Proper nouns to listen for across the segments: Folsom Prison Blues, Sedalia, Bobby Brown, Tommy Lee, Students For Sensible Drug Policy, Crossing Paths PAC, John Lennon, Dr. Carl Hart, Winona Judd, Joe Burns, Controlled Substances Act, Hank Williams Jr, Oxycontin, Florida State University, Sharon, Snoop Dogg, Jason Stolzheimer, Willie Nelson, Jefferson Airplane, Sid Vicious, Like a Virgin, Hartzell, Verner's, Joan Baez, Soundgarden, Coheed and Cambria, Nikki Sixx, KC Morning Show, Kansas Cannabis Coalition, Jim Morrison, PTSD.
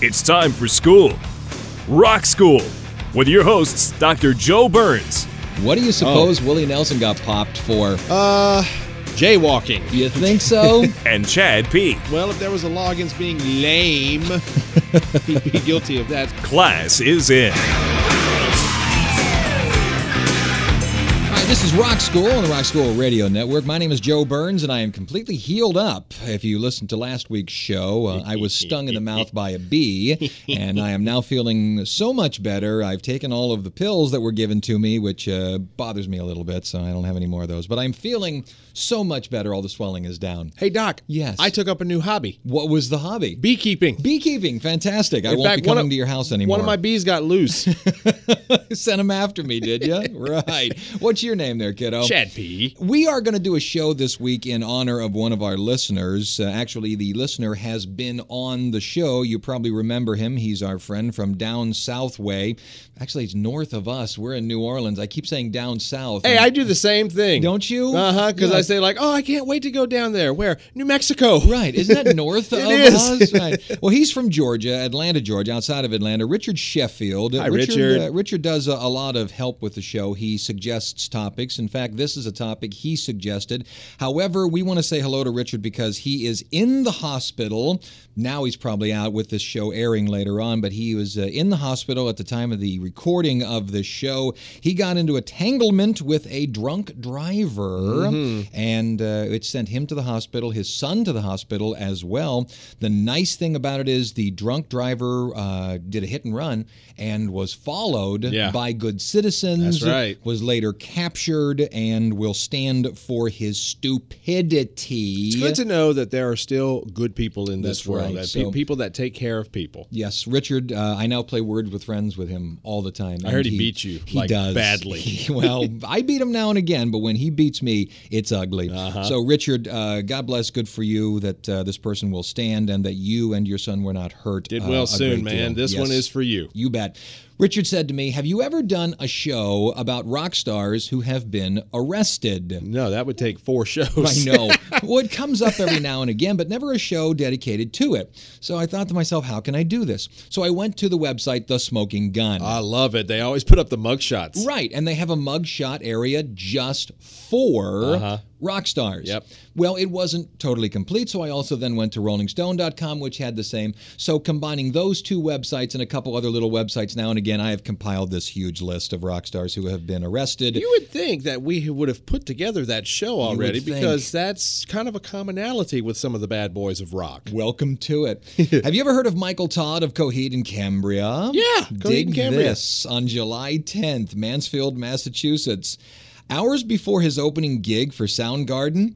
It's time for school. Rock School with your hosts, Dr. Joe Burns. What do you suppose Willie Nelson got popped for? Jaywalking. You think so? And Chad P. Well, if there was a law against being lame, he'd be guilty of that. Class is in. This is Rock School on the Rock School Radio Network. My name is Joe Burns, and I am completely healed up. If you listened to last week's show, I was stung in the mouth by a bee, and I am now feeling so much better. I've taken all of the pills that were given to me, which bothers me a little bit, so I don't have any more of those. But I'm feeling so much better. All the swelling is down. Hey, Doc. Yes. I took up a new hobby. What was the hobby? Beekeeping. Beekeeping. Fantastic. I won't be coming to your house anymore. One of my bees got loose. Sent him after me, did you? Right. What's your name there, kiddo? Chad P. We are going to do a show this week in honor of one of our listeners. Actually, the listener has been on the show. You probably remember him. He's our friend from down south way. Actually, it's north of us. We're in New Orleans. I keep saying down south. Hey, I do the same thing. Don't you? Uh-huh, because I say like, oh, I can't wait to go down there. Where? New Mexico. Right. Isn't that north of us? Right. Well, he's from Georgia, Atlanta, Georgia, outside of Atlanta. Richard Sheffield. Hi, Richard. Richard does a lot of help with the show. He suggests topics. In fact, this is a topic he suggested. However, we want to say hello to Richard because he is in the hospital. Now he's probably out with this show airing later on, but he was in the hospital at the time of the recording of the show. He got into a tanglement with a drunk driver, and it sent him to the hospital, his son to the hospital as well. The nice thing about it is the drunk driver did a hit and run and was followed by good citizens. That's right. Was later captured and will stand for his stupidity. It's good to know that there are still good people in this world, right. People that take care of people. Yes, Richard, I now play Words with Friends with him all the time. I heard he beat you, badly. Well, I beat him now and again, but when he beats me, it's ugly. Uh-huh. So, Richard, God bless, good for you that this person will stand and that you and your son were not hurt. Did well soon, man. Deal. This one is for you. You bet. Richard said to me, have you ever done a show about rock stars who have been arrested? No, that would take 4 shows. I know. Well, it comes up every now and again, but never a show dedicated to it. So I thought to myself, how can I do this? So I went to the website, The Smoking Gun. I love it. They always put up the mugshots. Right, and they have a mugshot area just for rock stars. Yep. Well, it wasn't totally complete, so I also then went to rollingstone.com, which had the same. So combining those 2 websites and a couple other little websites now and again, I have compiled this huge list of rock stars who have been arrested. You would think that we would have put together that show already because that's kind of a commonality with some of the bad boys of rock. Welcome to it. Have you ever heard of Michael Todd of Coheed and Cambria? Yeah, Coheed and Cambria. Dig this. On July 10th, Mansfield, Massachusetts. Hours before his opening gig for Soundgarden,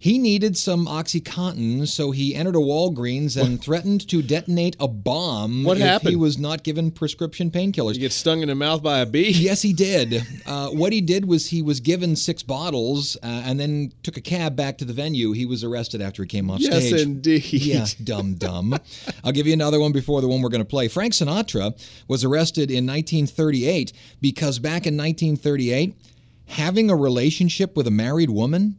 he needed some OxyContin, so he entered a Walgreens and threatened to detonate a bomb if he was not given prescription painkillers. You get stung in the mouth by a bee? Yes, he did. What he did was he was given 6 bottles and then took a cab back to the venue. He was arrested after he came off stage. Yes, indeed. Yeah, dumb. I'll give you another one before the one we're going to play. Frank Sinatra was arrested in 1938 because back in 1938, having a relationship with a married woman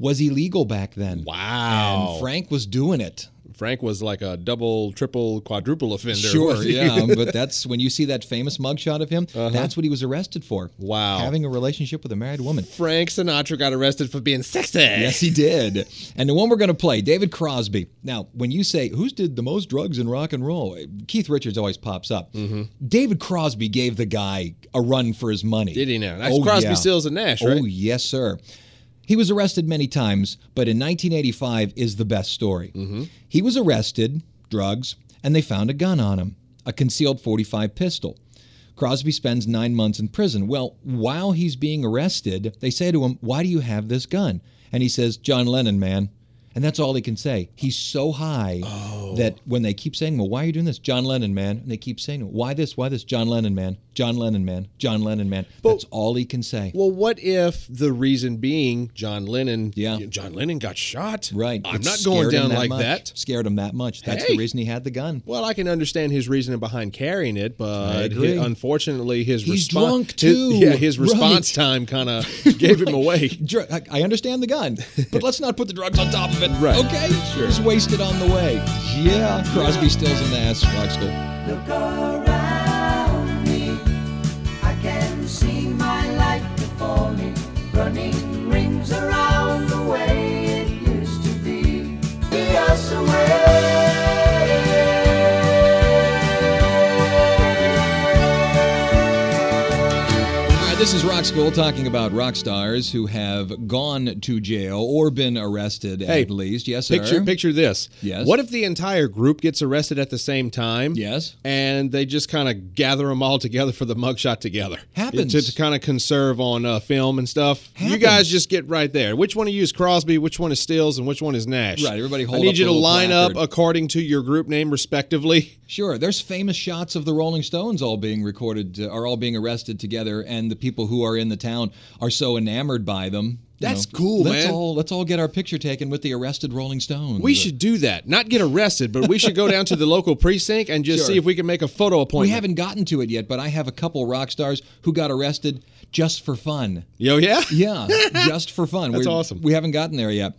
was illegal back then. Wow. And Frank was doing it. Frank was like a double, triple, quadruple offender. Sure, yeah, but that's when you see that famous mugshot of him, that's what he was arrested for. Wow. Having a relationship with a married woman. Frank Sinatra got arrested for being sexy. Yes, he did. And the one we're going to play, David Crosby. Now, when you say, who's did the most drugs in rock and roll? Keith Richards always pops up. Mm-hmm. David Crosby gave the guy a run for his money. Did he now? That's Crosby, Stills, and Nash, right? Oh, yes, sir. He was arrested many times, but in 1985 is the best story. Mm-hmm. He was arrested, drugs, and they found a gun on him, a concealed .45 pistol. Crosby spends 9 months in prison. Well, while he's being arrested, they say to him, "Why do you have this gun?" And he says, "John Lennon, man." And that's all he can say. He's so high that when they keep saying, "Well, why are you doing this?" "John Lennon, man." And they keep saying, why this?" "John Lennon, man. John Lennon, man. John Lennon, man." But, that's all he can say. Well, what if the reason being John Lennon, John Lennon got shot? Right. I'm not going down like that. Scared him that much. That's the reason he had the gun. Well, I can understand his reasoning behind carrying it, but unfortunately his response... He's drunk too. His response time kind of gave him away. I understand the gun, but let's not put the drugs on top of it. Right. Okay? Sure. Just wasted on the way. Yeah. Crosby, Stills, and Nash, Rock School. Look around me. I can see my life before me. Running rings around the way it used to be. Be us away. This is Rock School talking about rock stars who have gone to jail or been arrested at least. Yes, sir. Picture this. Yes. What if the entire group gets arrested at the same time? Yes. And they just kind of gather them all together for the mugshot together. Happens. To kind of conserve on film and stuff. Happens. You guys just get right there. Which one of you is Crosby? Which one is Stills? And which one is Nash? Right. Everybody hold up. I need you to line up according to your group name respectively. Sure. There's famous shots of the Rolling Stones all being recorded, or all being arrested together, and the people who are in the town are so enamored by them. That's cool, man. Let's all get our picture taken with the arrested Rolling Stones. We should do that. Not get arrested, but we should go down to the local precinct and just see if we can make a photo appointment. We haven't gotten to it yet, but I have a couple rock stars who got arrested just for fun. Yo, yeah? Yeah, just for fun. That's awesome. We haven't gotten there yet.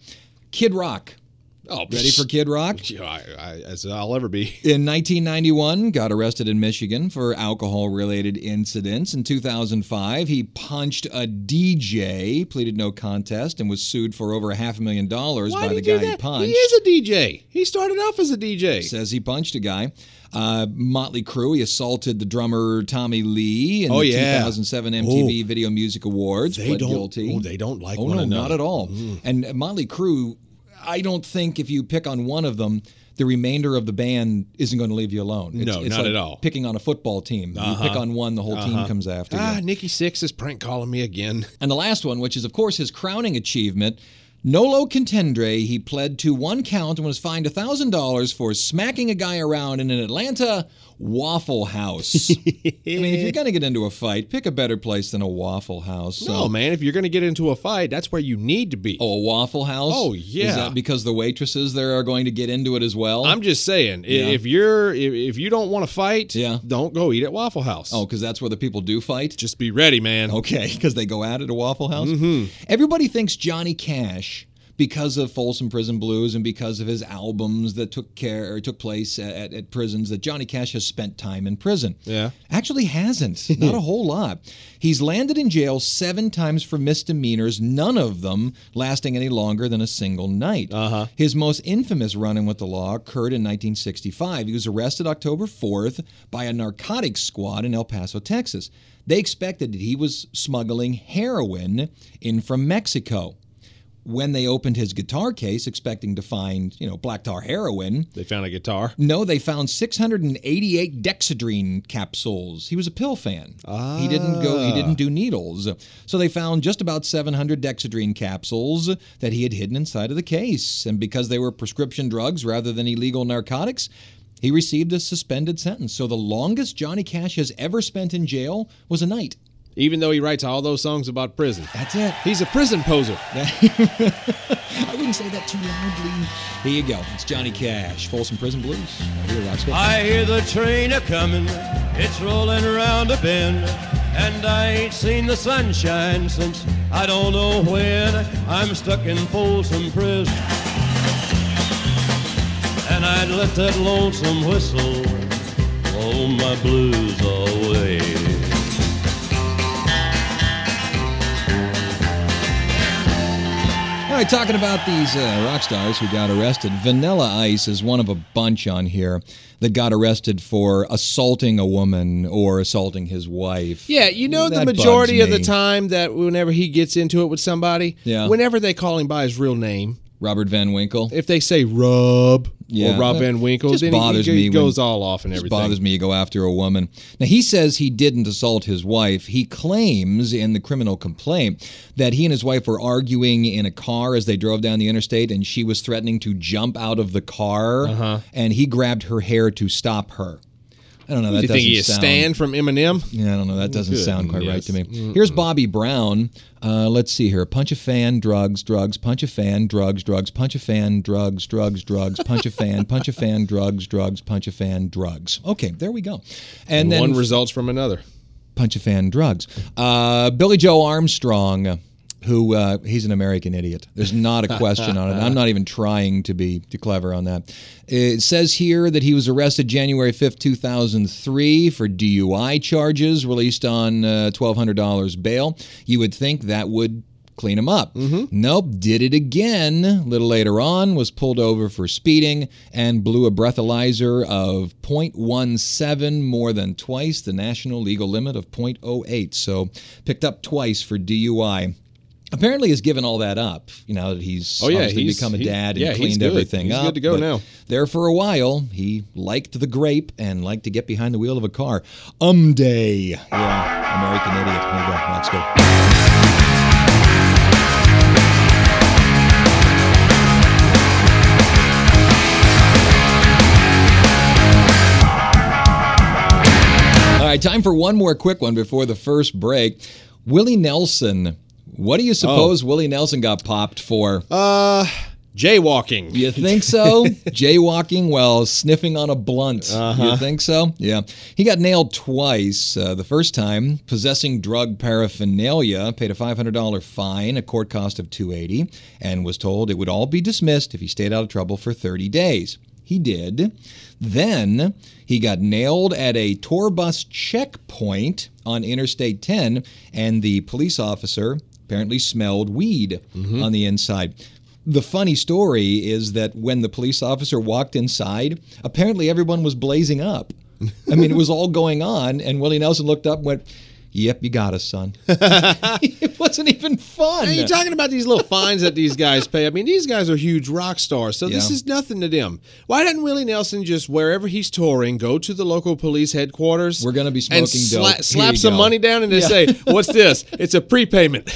Kid Rock. Oh, ready for Kid Rock? Yeah, as I'll ever be. In 1991, got arrested in Michigan for alcohol-related incidents. In 2005, he punched a DJ, pleaded no contest, and was sued for over $500,000 by the guy he punched. He is a DJ. He started off as a DJ. Says he punched a guy. Motley Crue, he assaulted the drummer Tommy Lee in the 2007 MTV Video Music Awards. They pled guilty. They don't like one another. Not at all. Mm. And Motley Crue... I don't think if you pick on one of them, the remainder of the band isn't going to leave you alone. It's not like at all. Picking on a football team. Uh-huh. You pick on one, the whole team comes after you. Nikki Sixx is prank calling me again. And the last one, which is, of course, his crowning achievement... Nolo contendere, he pled to one count and was fined $1,000 for smacking a guy around in an Atlanta Waffle House. I mean, if you're going to get into a fight, pick a better place than a Waffle House. No, man, if you're going to get into a fight, that's where you need to be. Oh, a Waffle House? Oh, yeah. Is that because the waitresses there are going to get into it as well? I'm just saying, if you don't want to fight, don't go eat at Waffle House. Oh, because that's where the people do fight? Just be ready, man. Okay, because they go out at a Waffle House? Mm-hmm. Everybody thinks Johnny Cash, because of Folsom Prison Blues and because of his albums that took place at prisons, that Johnny Cash has spent time in prison. Yeah. Actually hasn't. Not a whole lot. He's landed in jail 7 times for misdemeanors, none of them lasting any longer than a single night. Uh-huh. His most infamous run-in with the law occurred in 1965. He was arrested October 4th by a narcotics squad in El Paso, Texas. They expected that he was smuggling heroin in from Mexico. When they opened his guitar case, expecting to find, black tar heroin. They found a guitar? No, they found 688 Dexedrine capsules. He was a pill fan. He didn't do needles. So they found just about 700 Dexedrine capsules that he had hidden inside of the case. And because they were prescription drugs rather than illegal narcotics, he received a suspended sentence. So the longest Johnny Cash has ever spent in jail was a night. Even though he writes all those songs about prison. That's it. He's a prison poser. I wouldn't say that too loudly. Here you go. It's Johnny Cash, Folsom Prison Blues. I hear the train a-coming. It's rolling around a bend. And I ain't seen the sunshine since I don't know when. I'm stuck in Folsom Prison. And I'd let that lonesome whistle blow my blues away. right, talking about these rock stars who got arrested. Vanilla Ice is one of a bunch on here that got arrested for assaulting a woman or assaulting his wife. Yeah, you know that the majority of the time that whenever he gets into it with somebody, whenever they call him by his real name. Robert Van Winkle. If they say Rob or Rob Van Winkle, then he goes all off and everything. It bothers me to go after a woman. Now, he says he didn't assault his wife. He claims in the criminal complaint that he and his wife were arguing in a car as they drove down the interstate, and she was threatening to jump out of the car, and he grabbed her hair to stop her. I don't know. That doesn't sound... Do you think he is Stan from Eminem? Yeah, I don't know. That doesn't sound quite right to me. Here's Bobby Brown. Let's see here. Punch a fan, drugs, drugs. Punch a fan, drugs, drugs. Punch a fan, drugs, drugs, drugs. Punch a fan, drugs, drugs. Punch a fan, drugs. Okay, there we go. And then one results from another. Punch a fan, drugs. Billy Joe Armstrong, who he's an American idiot. There's not a question on it. I'm not even trying to be too clever on that. It says here that he was arrested January 5th, 2003 for DUI charges, released on $1,200 bail. You would think that would clean him up. Nope, did it again. A little later on, was pulled over for speeding and blew a breathalyzer of 0.17, more than twice the national legal limit of 0.08. So picked up twice for DUI. Apparently has given all that up, you know, that he's obviously become a dad and cleaned everything up. He's good to go now. There for a while, he liked the grape and liked to get behind the wheel of a car. Day. Yeah, American Idiot. There you go. Let's go. All right, time for one more quick one before the first break. Willie Nelson. What do you suppose Willie Nelson got popped for? Jaywalking. You think so? Jaywalking while sniffing on a blunt. You think so? Yeah. He got nailed twice. The first time, possessing drug paraphernalia, paid a $500 fine, a court cost of $280, and was told it would all be dismissed if he stayed out of trouble for 30 days. He did. Then he got nailed at a tour bus checkpoint on Interstate 10, and the police officer apparently smelled weed on the inside. The funny story is that when the police officer walked inside, apparently everyone was blazing up. I mean, it was all going on, and Willie Nelson looked up and went, "Yep, you got us, son." It wasn't even fun. Are you talking about these little fines that these guys pay? I mean, these guys are huge rock stars, so this is nothing to them. Why doesn't Willie Nelson just, wherever he's touring, go to the local police headquarters? We're going to be smoking dope. Slap some money down and they say, "What's this? It's a prepayment."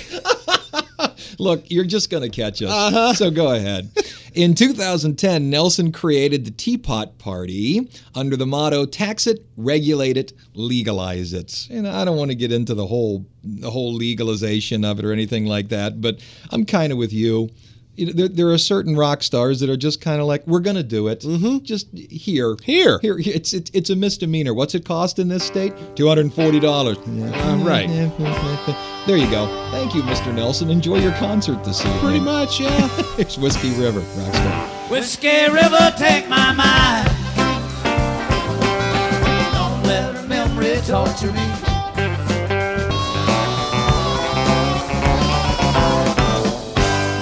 Look, you're just going to catch us, so go ahead. In 2010, Nelson created the Teapot Party under the motto, "Tax it, regulate it, legalize it." And I don't want to get into the whole legalization of it or anything like that, but I'm kind of with you. There are certain rock stars that are just kind of like, we're going to do it. Just here. It's a misdemeanor. What's it cost in this state? $240. All right. There you go. Thank you, Mr. Nelson. Enjoy your concert this evening. Pretty much, yeah. It's Whiskey River, rock star. Whiskey River, take my mind. Don't let her memory torture me.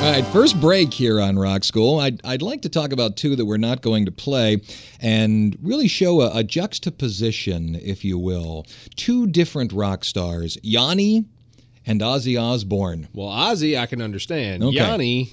All right, first break here on Rock School. I'd like to talk about two that we're not going to play and really show a juxtaposition, if you will. Two different rock stars, Yanni and Ozzy Osbourne. Well, Ozzy, I can understand. Okay. Yanni,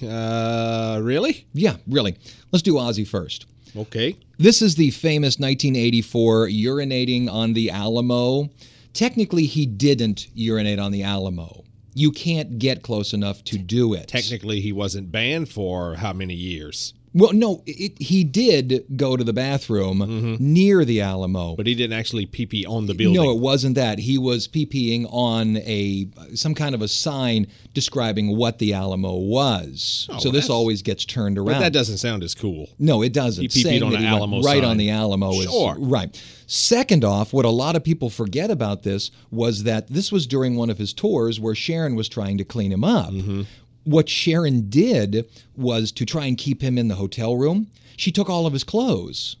really? Yeah, really. Let's do Ozzy first. Okay. This is the famous 1984 urinating on the Alamo. Technically, he didn't urinate on the Alamo. You can't get close enough to do it. Technically, he wasn't banned for how many years? Well, no, he did go to the bathroom near the Alamo. But he didn't actually pee-pee on the building. No, it wasn't that. He was pee-peeing on some kind of a sign describing what the Alamo was. Oh, so this always gets turned around. But that doesn't sound as cool. No, it doesn't. He pee-peed on the Alamo sign. Right on the Alamo. Sure. Right. Second off, what a lot of people forget about this was that this was during one of his tours where Sharon was trying to clean him up. What Sharon did was to try and keep him in the hotel room. She took all of his clothes.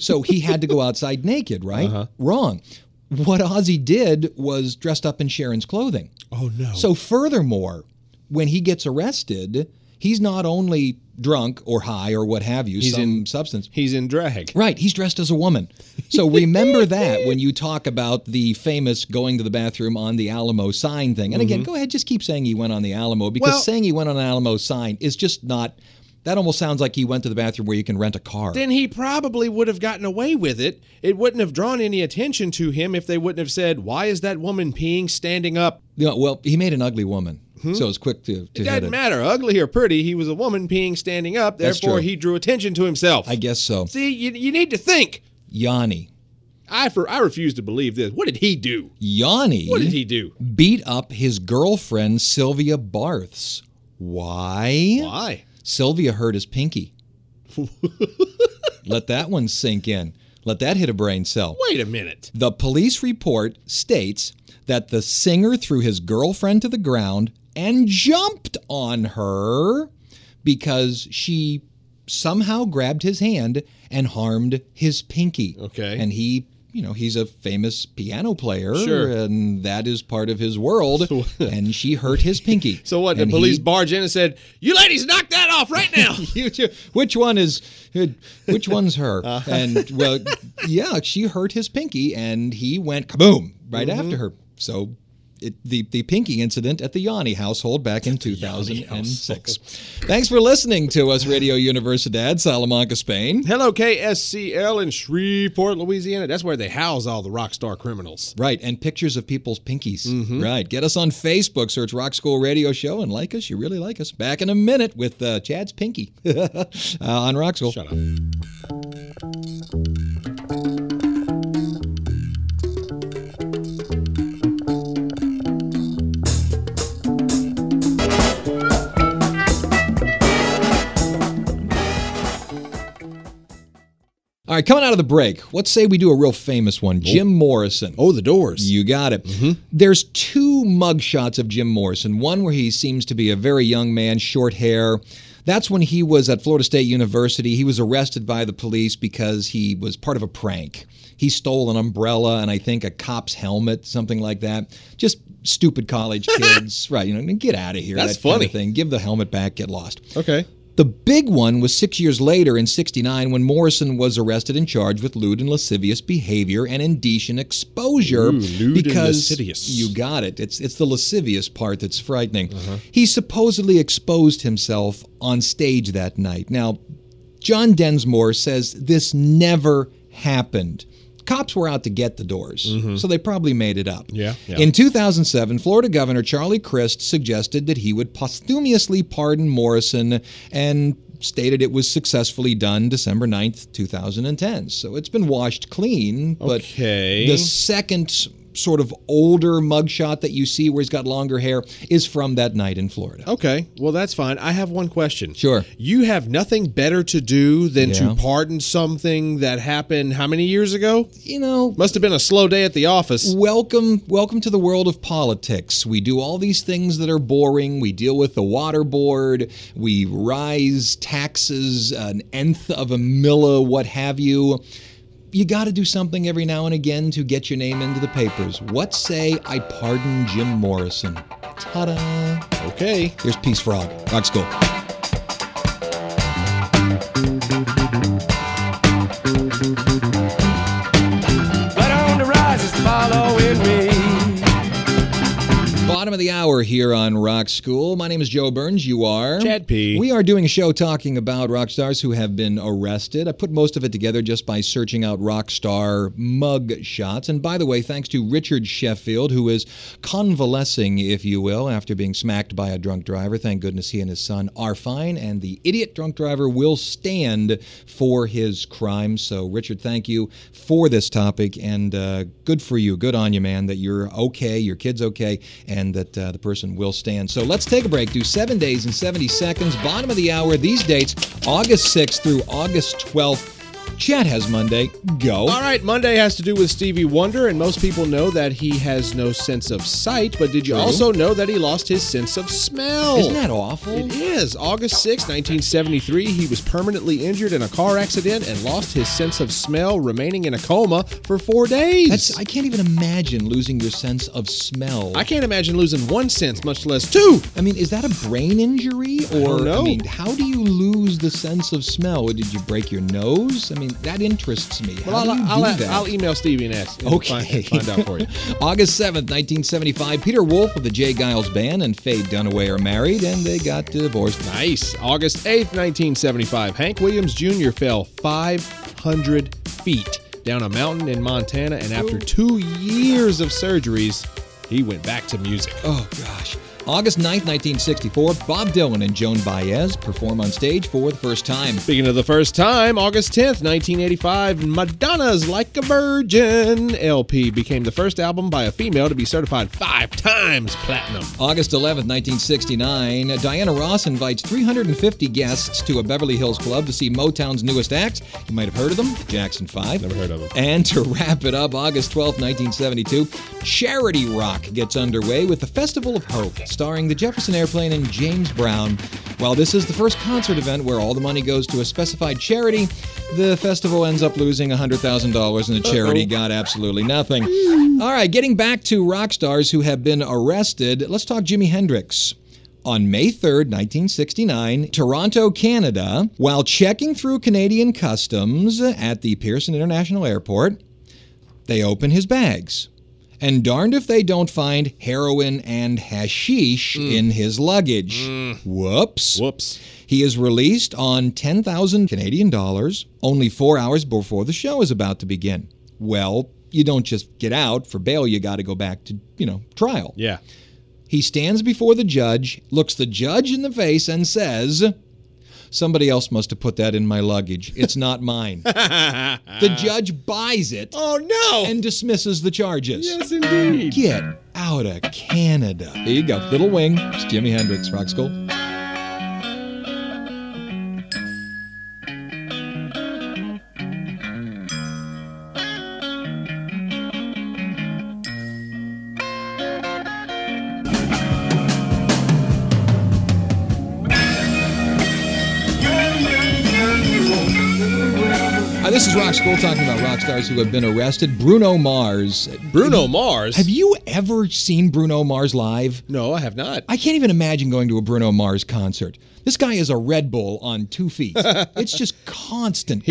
So he had to go outside naked, right? Wrong. What Ozzy did was dressed up in Sharon's clothing. Oh, no. So furthermore, when he gets arrested, he's not only drunk or high or what have you, some substance. He's in drag. Right. He's dressed as a woman. So remember that when you talk about the famous going to the bathroom on the Alamo sign thing. And again, go ahead, just keep saying he went on the Alamo, because saying he went on an Alamo sign is just not... That almost sounds like he went to the bathroom where you can rent a car. Then he probably would have gotten away with it. It wouldn't have drawn any attention to him if they wouldn't have said, why is that woman peeing standing up? You know, well, he made an ugly woman, so it was quick to hit it. Doesn't matter, ugly or pretty. He was a woman peeing standing up, therefore he drew attention to himself. I guess so. See, you need to think. Yanni. I refuse to believe this. What did he do? Yanni. What did he do? Beat up his girlfriend, Sylvia Barths. Why? Sylvia hurt his pinky. Let that one sink in. Let that hit a brain cell. Wait a minute. The police report states that the singer threw his girlfriend to the ground and jumped on her because she somehow grabbed his hand and harmed his pinky. Okay. And he... You know, he's a famous piano player, and that is part of his world, and she hurt his pinky. So what, the police barged in and said, you ladies, knock that off right now. Which one's her? And, well, yeah, she hurt his pinky, and he went kaboom right after her. So the pinky incident at the Yanni household back in 2006. Thanks for listening to us, Radio Universidad, Salamanca, Spain. Hello, KSCL in Shreveport, Louisiana. That's where they house all the rock star criminals. Right, and pictures of people's pinkies. Right. Get us on Facebook, search Rock School Radio Show, and like us. You really like us. Back in a minute with Chad's pinky on Rock School. Shut up. All right, coming out of the break, let's say we do a real famous one. Jim Morrison. Oh, The Doors. You got it. There's two mugshots of Jim Morrison. One where he seems to be a very young man, short hair. That's when he was at Florida State University. He was arrested by the police because he was part of a prank. He stole an umbrella and I think a cop's helmet, something like that. Just stupid college kids. Right, you know, get out of here. That's that funny. Kind of thing. Give the helmet back, get lost. Okay. The big one was 6 years later in 1969 when Morrison was arrested and charged with lewd and lascivious behavior and indecent exposure. Ooh, lewd and lascivious. You got it. It's the lascivious part that's frightening. He supposedly exposed himself on stage that night. Now, John Densmore says this never happened. Cops were out to get the Doors, so they probably made it up. Yeah. In 2007, Florida Governor Charlie Crist suggested that he would posthumously pardon Morrison and stated it was successfully done December 9th, 2010. So it's been washed clean, but the second sort of older mugshot that you see where he's got longer hair is from that night in Florida. Okay. Well, that's fine. I have one question. Sure. You have nothing better to do than to pardon something that happened how many years ago? You know. Must have been a slow day at the office. Welcome to the world of politics. We do all these things that are boring. We deal with the water board. We rise taxes, an nth of a milla, what have you. You got to do something every now and again to get your name into the papers. What say I pardon Jim Morrison? Ta-da! Okay. Here's Peace Frog. Rock School. Bottom of the hour here on Rock School. My name is Joe Burns. You are? Chad P. We are doing a show talking about rock stars who have been arrested. I put most of it together just by searching out rock star mug shots. And by the way, thanks to Richard Sheffield, who is convalescing, if you will, after being smacked by a drunk driver. Thank goodness he and his son are fine. And the idiot drunk driver will stand for his crime. So, Richard, thank you for this topic. And good for you. Good on you, man, that you're okay, your kid's okay, and that the person will stand. So let's take a break. Do 7 days and 70 seconds. Bottom of the hour. These dates, August 6th through August 12th. Chad has Monday. Go. All right, Monday has to do with Stevie Wonder, and most people know that he has no sense of sight, but did you also know that he lost his sense of smell? Isn't that awful? It is. August 6, 1973, he was permanently injured in a car accident and lost his sense of smell, remaining in a coma for 4 days. I can't even imagine losing your sense of smell. I can't imagine losing one sense, much less two. I mean, is that a brain injury? Or, I mean, how do you lose the sense of smell? Did you break your nose? I mean, that interests me. Well, I'll email Stevie and ask. Okay. Find out for you. August 7th, 1975, Peter Wolf of the Jay Giles Band and Faye Dunaway are married, and they got divorced. Nice. August 8th, 1975, Hank Williams Jr. fell 500 feet down a mountain in Montana, and after 2 years of surgeries, he went back to music. Oh, gosh. August 9th, 1964, Bob Dylan and Joan Baez perform on stage for the first time. Speaking of the first time, August 10th, 1985, Madonna's Like a Virgin LP became the first album by a female to be certified 5 times platinum. August 11th, 1969, Diana Ross invites 350 guests to a Beverly Hills club to see Motown's newest acts. You might have heard of them, Jackson 5. Never heard of them. And to wrap it up, August 12th, 1972, Charity Rock gets underway with the Festival of Hope, starring the Jefferson Airplane and James Brown. While this is the first concert event where all the money goes to a specified charity, the festival ends up losing $100,000 and the charity got absolutely nothing. All right, getting back to rock stars who have been arrested, let's talk Jimi Hendrix. On May 3rd, 1969, Toronto, Canada, while checking through Canadian customs at the Pearson International Airport, they open his bags. And darned if they don't find heroin and hashish in his luggage. Whoops. He is released on $10,000 Canadian dollars only 4 hours before the show is about to begin. Well, you don't just get out for bail. You got to go back to, trial. Yeah. He stands before the judge, looks the judge in the face, and says, "Somebody else must have put that in my luggage. It's not mine." The judge buys it. Oh, no. And dismisses the charges. Yes, indeed. Get out of Canada. There you go. Little Wing. It's Jimi Hendrix. Rock School. This is Rock School talking about rock stars who have been arrested. Bruno Mars. Bruno Mars? Have you ever seen Bruno Mars live? No, I have not. I can't even imagine going to a Bruno Mars concert. This guy is a Red Bull on 2 feet. It's just constant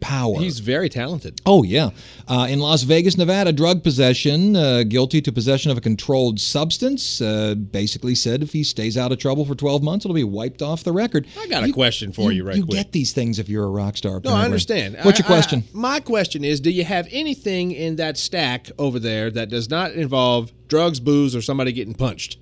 power. He's very talented. Oh, yeah. In Las Vegas, Nevada, drug possession, guilty to possession of a controlled substance, basically said if he stays out of trouble for 12 months, it'll be wiped off the record. I got a question for you right quick. You get these things if you're a rock star. Apparently. No, I understand. What's your question? My question is, do you have anything in that stack over there that does not involve drugs, booze, or somebody getting punched?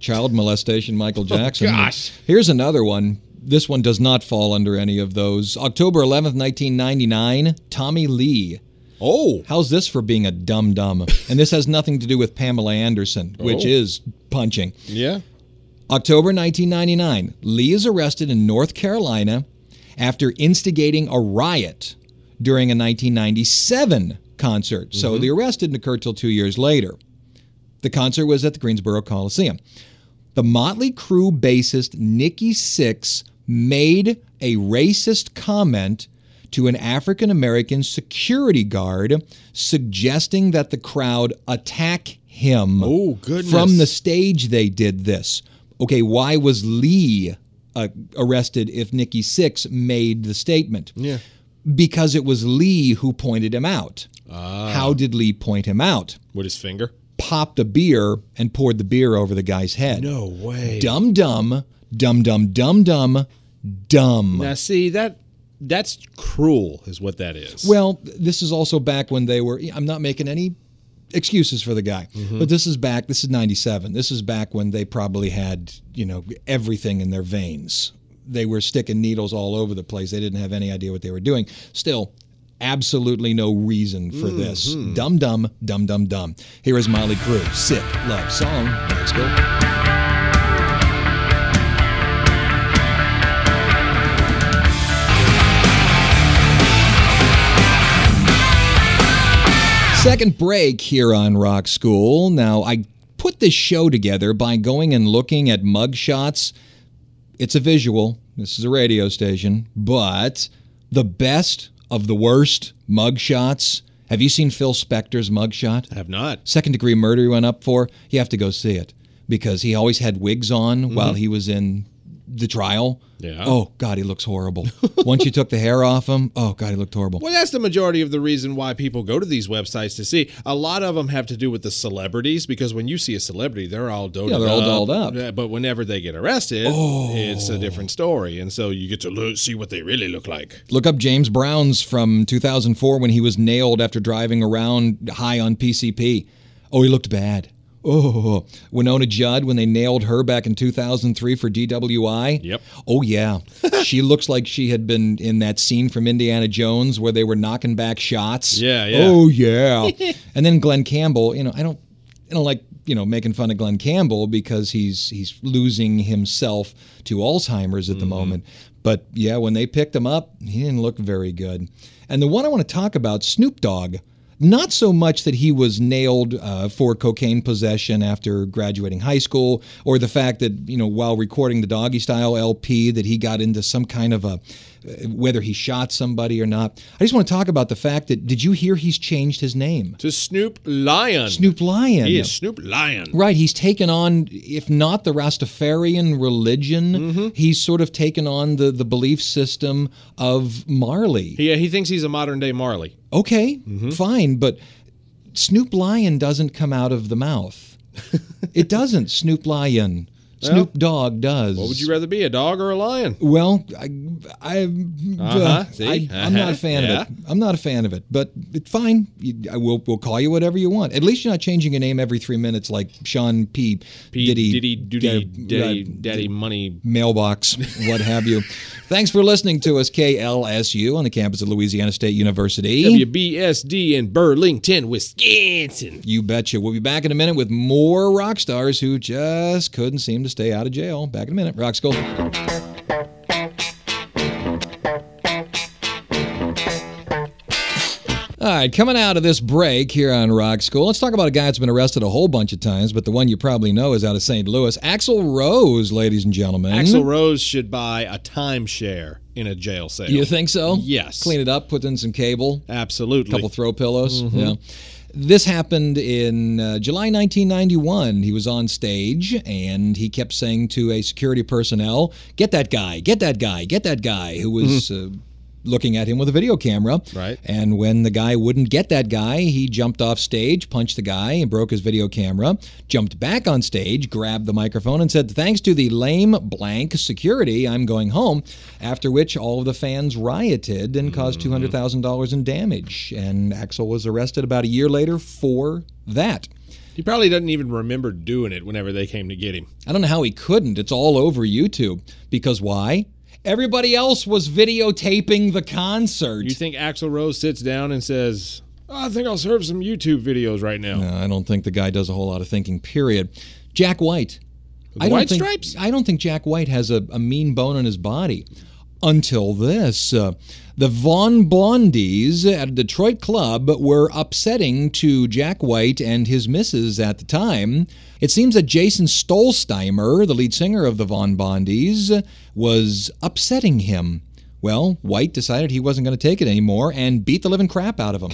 Child molestation, Michael Jackson. Oh, gosh. Here's another one. This one does not fall under any of those. October 11th, 1999, Tommy Lee. Oh. How's this for being a dum-dum? And this has nothing to do with Pamela Anderson, which is punching. Yeah. October 1999, Lee is arrested in North Carolina after instigating a riot during a 1997 concert. Mm-hmm. So the arrest didn't occur till 2 years later. The concert was at the Greensboro Coliseum. The Motley Crue bassist Nikki Sixx made a racist comment to an African-American security guard, suggesting that the crowd attack him. Oh, goodness. From the stage they did this. Okay, why was Lee arrested if Nikki Sixx made the statement? Yeah. Because it was Lee who pointed him out. How did Lee point him out? With his finger? Popped a beer and poured the beer over the guy's head. No way. Dum-dum, dum-dum, dum-dum, dumb. Now, see, that's cruel is what that is. Well, this is also back when they were, I'm not making any excuses for the guy, but this is 97. This is back when they probably had, everything in their veins. They were sticking needles all over the place. They didn't have any idea what they were doing. Still, absolutely no reason for this. Dum dum, dum dum dum. Here is Motley Crue, Sick Love Song. Let's go. Second break here on Rock School. Now, I put this show together by going and looking at mugshots. It's a visual. This is a radio station. But the best of the worst mugshots. Have you seen Phil Spector's mugshot? I have not. Second-degree murder he went up for. You have to go see it because he always had wigs on while he was in the trial. Yeah. Oh, God, he looks horrible. Once you took the hair off him, oh, God, he looked horrible. Well, that's the majority of the reason why people go to these websites to see. A lot of them have to do with the celebrities because when you see a celebrity, they're all dolled up. Yeah, they're all dolled up. But whenever they get arrested, it's a different story. And so you get to see what they really look like. Look up James Brown's from 2004 when he was nailed after driving around high on PCP. Oh, he looked bad. Oh, Winona Judd, when they nailed her back in 2003 for DWI. Yep. Oh, yeah. She looks like she had been in that scene from Indiana Jones where they were knocking back shots. Yeah, yeah. Oh, yeah. And then Glenn Campbell, you know, I don't like, you know, making fun of Glenn Campbell because he's losing himself to Alzheimer's at the moment. But, yeah, when they picked him up, he didn't look very good. And the one I want to talk about, Snoop Dogg. Not so much that he was nailed for cocaine possession after graduating high school, or the fact that, you know, while recording the Doggy Style LP that he got into some kind of a, whether he shot somebody or not. I just want to talk about the fact that, did you hear he's changed his name? To Snoop Lion. Snoop Lion. He is Snoop Lion. Right, he's taken on, if not the Rastafarian religion, he's sort of taken on the belief system of Marley. Yeah, he thinks he's a modern day Marley. Okay, fine, but Snoop Lion doesn't come out of the mouth. It doesn't, Snoop Lion. Snoop Dogg does. What would you rather be, a dog or a lion? Well, I'm not a fan of it. I'm not a fan of it, but fine. We'll call you whatever you want. At least you're not changing your name every 3 minutes like Sean P. Daddy Money Mailbox, what have you. Thanks for listening to us, KLSU, on the campus of Louisiana State University. WBSD in Burlington, Wisconsin. You betcha. We'll be back in a minute with more rock stars who just couldn't seem to stay out of jail. Back in a minute. Rock School. All right, coming out of this break here on Rock School, let's talk about a guy that's been arrested a whole bunch of times, but the one you probably know is out of St. Louis. Axl Rose, ladies and gentlemen. Axl Rose should buy a timeshare in a jail sale. You think so? Yes. Clean it up, put in some cable. Absolutely. A couple throw pillows. Yeah. This happened in July 1991. He was on stage, and he kept saying to a security personnel, "Get that guy, get that guy, get that guy," who was looking at him with a video camera. Right. And when the guy wouldn't get that guy, he jumped off stage, punched the guy, and broke his video camera, jumped back on stage, grabbed the microphone, and said, "Thanks to the lame blank security, I'm going home," after which all of the fans rioted and caused $200,000 in damage. And Axl was arrested about a year later for that. He probably doesn't even remember doing it whenever they came to get him. I don't know how he couldn't. It's all over YouTube. Because why? Everybody else was videotaping the concert. You think Axl Rose sits down and says, "I think I'll serve some YouTube videos right now"? No, I don't think the guy does a whole lot of thinking, period. Jack White. Stripes? I don't think Jack White has a mean bone in his body. Until this. The Von Blondies at a Detroit club were upsetting to Jack White and his missus at the time. It seems that Jason Stolzheimer, the lead singer of the Von Blondies, was upsetting him. Well, White decided he wasn't going to take it anymore and beat the living crap out of him.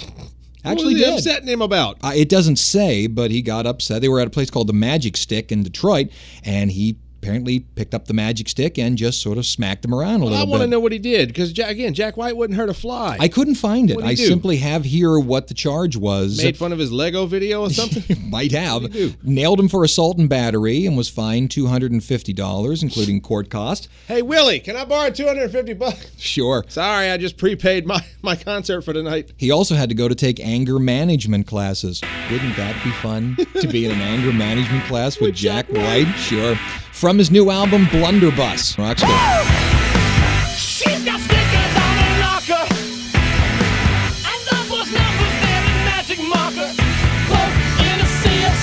Actually, what was he upsetting him about? It doesn't say, but he got upset. They were at a place called the Magic Stick in Detroit, and he apparently picked up the magic stick and just sort of smacked him around a little bit. I want to know what he did, because, again, Jack White wouldn't hurt a fly. I couldn't find it. I simply have here what the charge was. Made fun of his Lego video or something? Might have. Nailed him for assault and battery and was fined $250, including court costs. Hey, Willie, can I borrow $250? Sure. Sorry, I just prepaid my concert for tonight. He also had to go to take anger management classes. Wouldn't that be fun, to be in an anger management class with Jack White? Sure. From his new album, Blunderbuss. Rock School. She's got stickers on her locker. And those numbers, they're a magic marker. Float in a sea of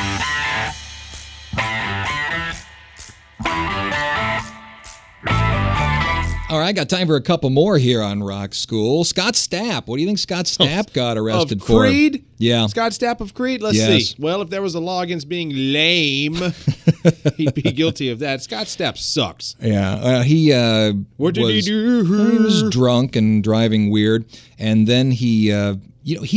sadness. All right, I got time for a couple more here on Rock School. Scott Stapp. What do you think Scott Stapp got arrested for? Creed? Yeah. Scott Stapp of Creed? Let's see. Well, if there was a law against being lame, he'd be guilty of that. Scott Stapp sucks. Yeah. What did he do? He was drunk and driving weird. And then he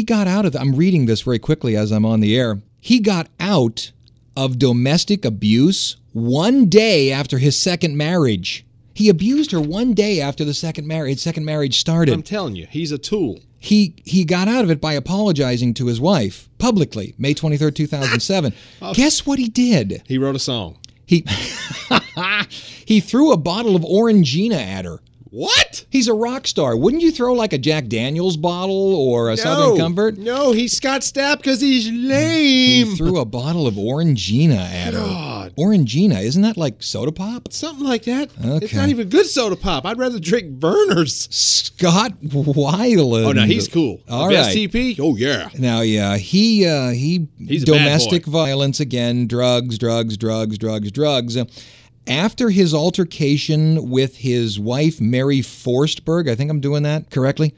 got out of, I'm reading this very quickly as I'm on the air. He got out of domestic abuse 1 day after his second marriage. He abused her 1 day after the second marriage started. I'm telling you, he's a tool. He got out of it by apologizing to his wife publicly, May 23rd, 2007. Guess what he did? He wrote a song. He threw a bottle of Orangina at her. What? He's a rock star. Wouldn't you throw like a Jack Daniels bottle or a Southern Comfort? No, he's Scott Stapp because he's lame. He threw a bottle of Orangina at her. Orangina, isn't that like soda pop? Something like that. Okay. It's not even good soda pop. I'd rather drink Verner's. Scott Weiland. Oh, no, he's cool. All right. STP? Oh, yeah. Now, yeah, he's domestic violence again, drugs. After his altercation with his wife, Mary Forstberg, I think I'm doing that correctly,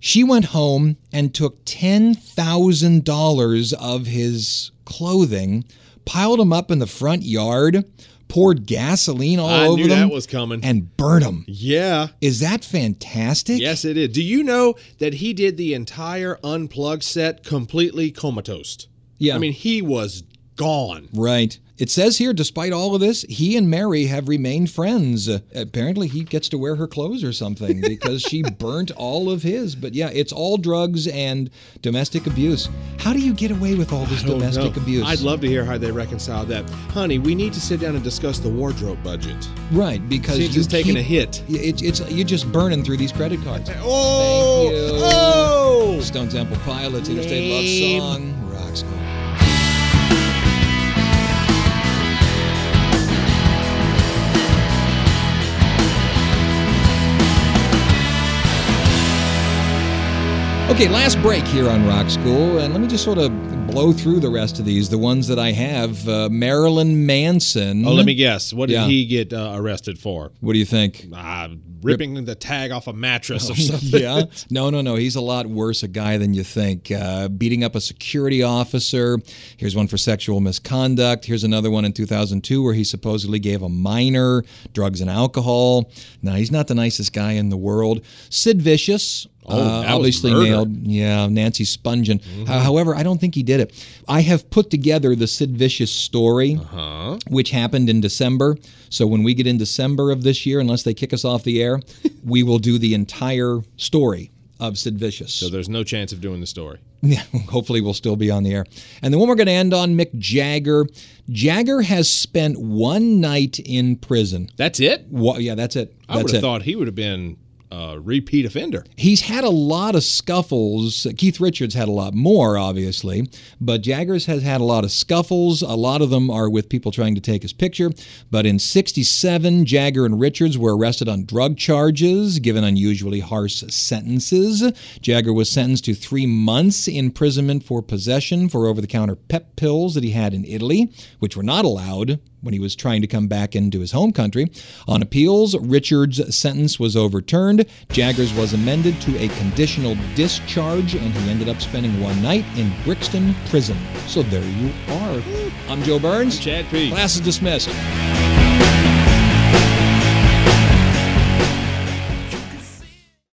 she went home and took $10,000 of his clothing, piled them up in the front yard, poured gasoline all over them. I knew that was coming. And burned them. Yeah. Is that fantastic? Yes, it is. Do you know that he did the entire Unplugged set completely comatose? Yeah. I mean, he was gone. Right. It says here, despite all of this, he and Mary have remained friends. Apparently, he gets to wear her clothes or something because she burnt all of his. But yeah, it's all drugs and domestic abuse. How do you get away with all this domestic abuse? I'd love to hear how they reconcile that. Honey, we need to sit down and discuss the wardrobe budget. Right, because she's just taking a hit. You're just burning through these credit cards. Oh! Thank you. Oh! Stone Temple Pilots, Interstate Love Song, Rock School. Okay, last break here on Rock School, and let me just sort of blow through the rest of these, the ones that I have. Marilyn Manson. Oh, let me guess. What did he get arrested for? What do you think? Ripping the tag off a mattress or something. Yeah. No. He's a lot worse a guy than you think. Beating up a security officer. Here's one for sexual misconduct. Here's another one in 2002 where he supposedly gave a minor drugs and alcohol. Now, he's not the nicest guy in the world. Sid Vicious. Obviously nailed. Yeah, Nancy Spungen. Mm-hmm. However, I don't think he did it. I have put together the Sid Vicious story, which happened in December. So when we get in December of this year, unless they kick us off the air, we will do the entire story of Sid Vicious. So there's no chance of doing the story. Hopefully we'll still be on the air. And the one we're going to end on, Mick Jagger. Jagger has spent one night in prison. That's it? Yeah, that's it. I would have thought he would have been... repeat offender. He's had a lot of scuffles. Keith Richards had a lot more, obviously, but Jagger's has had a lot of scuffles. A lot of them are with people trying to take his picture. But in 1967, Jagger and Richards were arrested on drug charges, given unusually harsh sentences. Jagger was sentenced to 3 months imprisonment for possession for over-the-counter pep pills that he had in Italy, which were not allowed when he was trying to come back into his home country. On appeals, Richards' sentence was overturned. Jagger's was amended to a conditional discharge, and he ended up spending one night in Brixton Prison. So there you are. I'm Joe Burns. I'm Chad P. Class is dismissed.